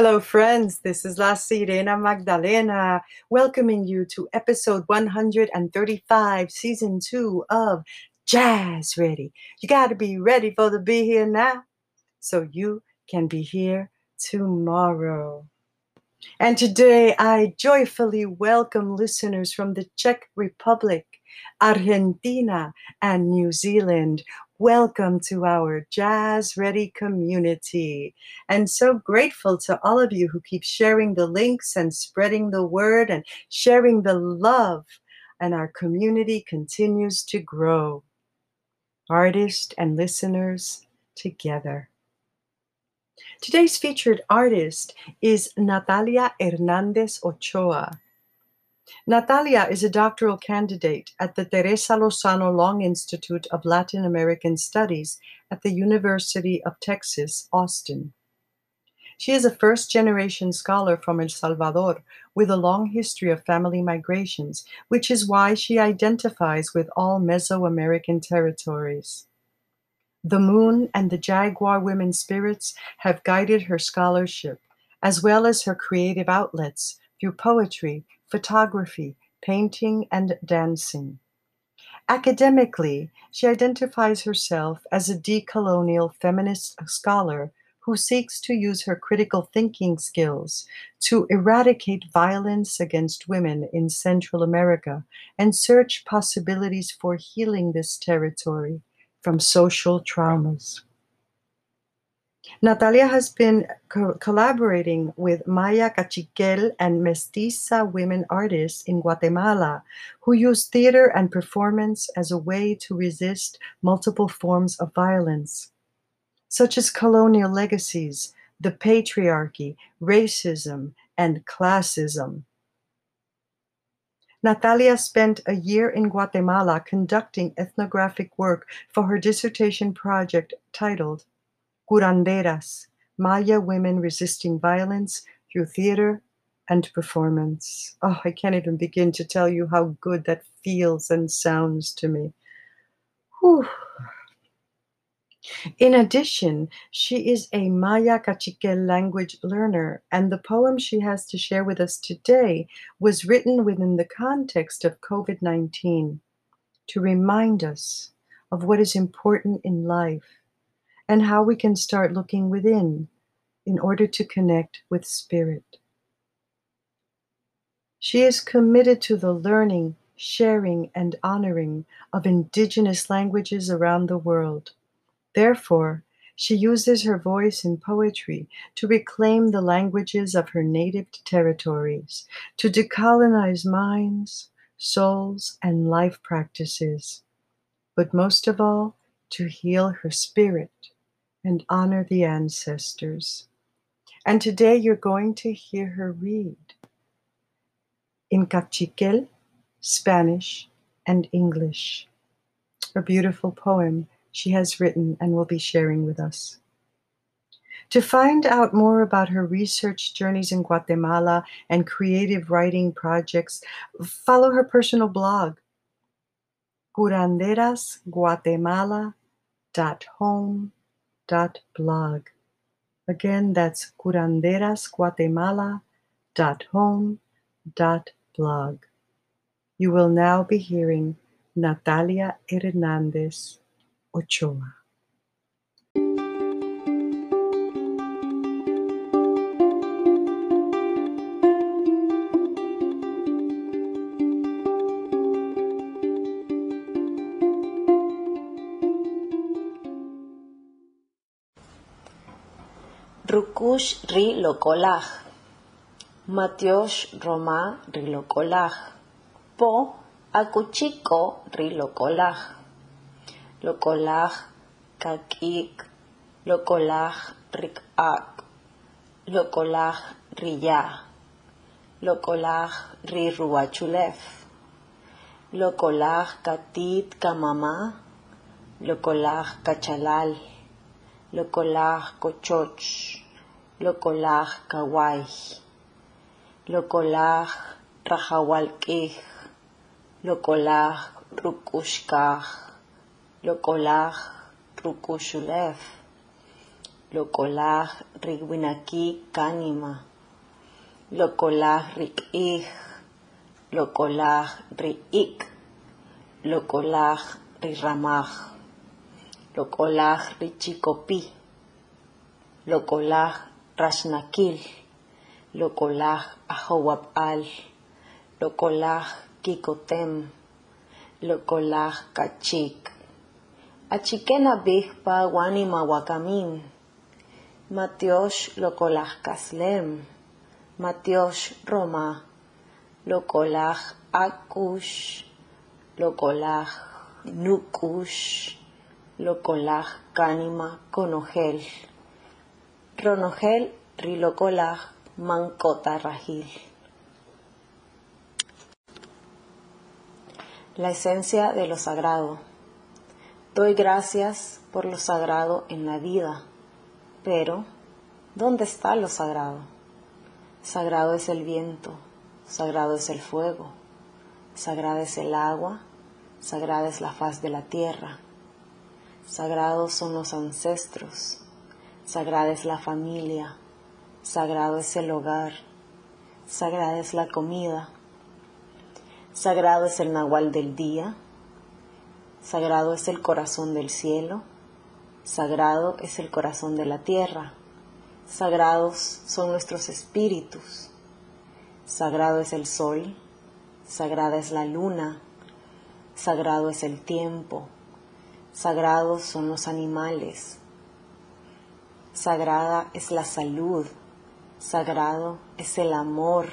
Hello friends, this is La Sirena Magdalena, welcoming you to episode 135, season 2 of Jazz Ready. You got to be ready for the be here now, so you can be here tomorrow. And today I joyfully welcome listeners from the Czech Republic, Argentina, and New Zealand. Welcome to our Jazz Ready community. And so grateful to all of you who keep sharing the links and spreading the word and sharing the love. And our community continues to grow. Artists and listeners together. Today's featured artist is Natalia Hernandez Ochoa. Natalia is a doctoral candidate at the Teresa Lozano Long Institute of Latin American Studies at the University of Texas, Austin. She is a first-generation scholar from El Salvador with a long history of family migrations, which is why she identifies with all Mesoamerican territories. The moon and the jaguar women spirits have guided her scholarship, as well as her creative outlets through poetry, photography, painting, and dancing. Academically, she identifies herself as a decolonial feminist scholar who seeks to use her critical thinking skills to eradicate violence against women in Central America and search possibilities for healing this territory from social traumas. Natalia has been collaborating with Maya Kaqchikel and Mestiza women artists in Guatemala who use theater and performance as a way to resist multiple forms of violence, such as colonial legacies, the patriarchy, racism, and classism. Natalia spent a year in Guatemala conducting ethnographic work for her dissertation project titled Curanderas, Maya Women Resisting Violence Through Theater and Performance. Oh, I can't even begin to tell you how good that feels and sounds to me. Whew. In addition, she is a Maya Kaqchikel language learner, and the poem she has to share with us today was written within the context of COVID-19 to remind us of what is important in life, and how we can start looking within in order to connect with spirit. She is committed to the learning, sharing, and honoring of indigenous languages around the world. Therefore, she uses her voice in poetry to reclaim the languages of her native territories, to decolonize minds, souls, and life practices, but most of all, to heal her spirit and honor the ancestors. And today you're going to hear her read in Kaqchikel, Spanish, and English. A beautiful poem she has written and will be sharing with us. To find out more about her research journeys in Guatemala and creative writing projects, follow her personal blog, curanderasguatemala.com/blog. Again, that's curanderasguatemala.com/blog. You will now be hearing Natalia Hernandez Ochoa. Rukush rilokolaj, Matiosh Roma rilokolaj, Po akuchiko rilokolaj, Lokolaj kakik, Lokolaj rikak, Lokolaj riya, Lokolaj riruachulef, Lokolaj katit kamama, Lokolaj kachalal, Lokolaj kochoch, Lokolaj kawai, Lokolaj rajawalkij, Lokolaj rukushkaj, Lokolaj rukushulef, lokolaj rik winaki kanima, lokolaj rik ij, lokolaj rik ik, lokolaj rik ramaj, lokolaj rik chikopi, lokolaj rashnakil, lokolaj ahowapal, lokolaj kikotem, lokolaj kachik. Achikena bihpa wanima wakamim, matiosh lokolaj kaslem, matiosh roma, lokolaj akush, lokolaj nukush, lokolaj kanima konogel, ronogel rilokolaj mankota rajil. La esencia de lo sagrado. Doy gracias por lo sagrado en la vida, pero ¿dónde está lo sagrado? Sagrado es el viento, sagrado es el fuego, sagrada es el agua, sagrada es la faz de la tierra, sagrados son los ancestros, sagrada es la familia, sagrado es el hogar, sagrada es la comida, sagrado es el nahual del día, sagrado es el corazón del cielo, sagrado es el corazón de la tierra, sagrados son nuestros espíritus, sagrado es el sol, sagrada es la luna, sagrado es el tiempo, sagrados son los animales, sagrada es la salud, sagrado es el amor,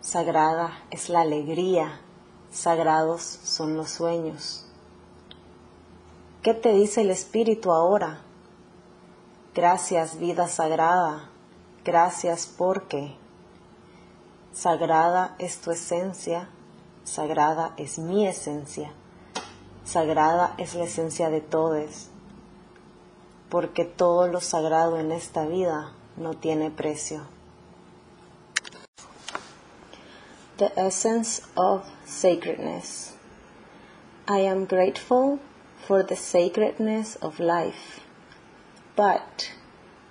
sagrada es la alegría, sagrados son los sueños. ¿Qué te dice el Espíritu ahora? Gracias, vida sagrada, gracias porque sagrada es tu esencia, sagrada es mi esencia, sagrada es la esencia de todos, porque todo lo sagrado en esta vida no tiene precio. The essence of sacredness. I am grateful for the sacredness of life. But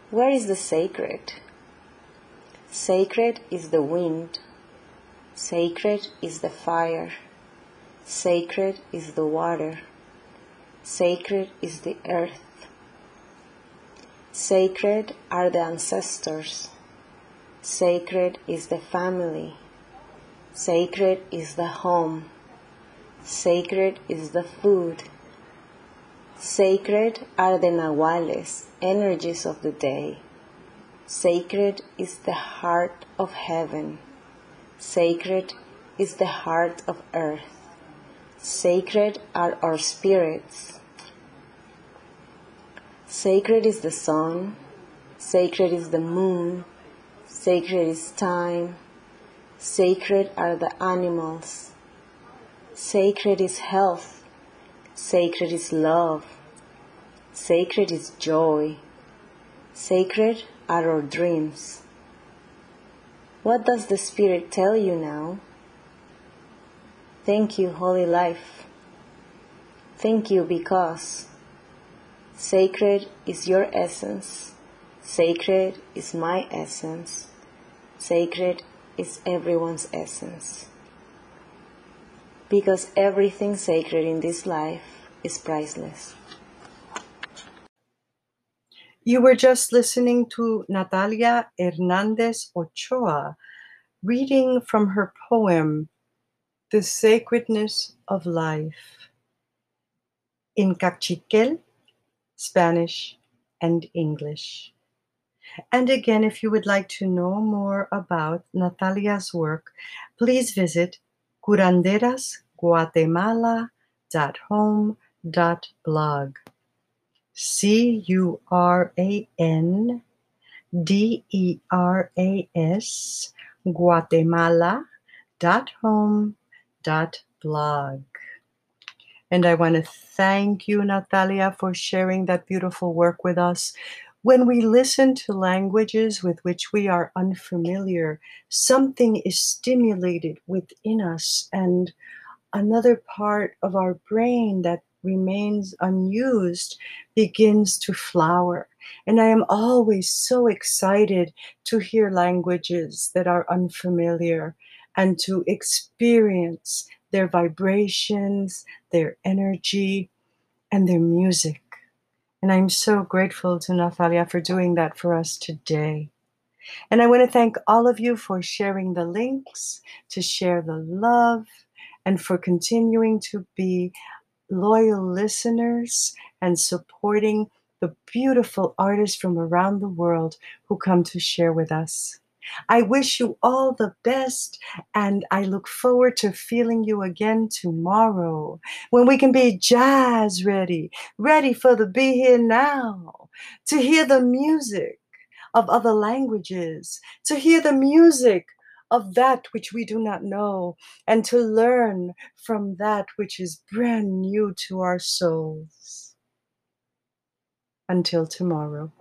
where is the sacred? Sacred is the wind. Sacred is the fire. Sacred is the water. Sacred is the earth. Sacred are the ancestors. Sacred is the family. Sacred is the home. Sacred is the food. Sacred are the nahuales, energies of the day. Sacred is the heart of heaven. Sacred is the heart of earth. Sacred are our spirits. Sacred is the sun. Sacred is the moon. Sacred is time. Sacred are the animals. Sacred is health. Sacred is love. Sacred is joy. Sacred are our dreams. What does the Spirit tell you now? Thank you, Holy Life. Thank you because sacred is your essence. Sacred is my essence. Sacred is everyone's essence. Because everything sacred in this life is priceless. You were just listening to Natalia Hernandez Ochoa reading from her poem, The Sacredness of Life, in Kaqchikel, Spanish, and English. And again, if you would like to know more about Natalia's work, please visit curanderasguatemala.com/blog. curanderas guatemala.com/blog. And I want to thank you, Natalia, for sharing that beautiful work with us. When we listen to languages with which we are unfamiliar, something is stimulated within us and another part of our brain that remains unused begins to flower. And I am always so excited to hear languages that are unfamiliar and to experience their vibrations, their energy, and their music. And I'm so grateful to Natalia for doing that for us today. And I want to thank all of you for sharing the links, to share the love, and for continuing to be loyal listeners and supporting the beautiful artists from around the world who come to share with us. I wish you all the best, and I look forward to feeling you again tomorrow when we can be jazz ready, ready for the be here now, to hear the music of other languages, to hear the music of that which we do not know, and to learn from that which is brand new to our souls. Until tomorrow.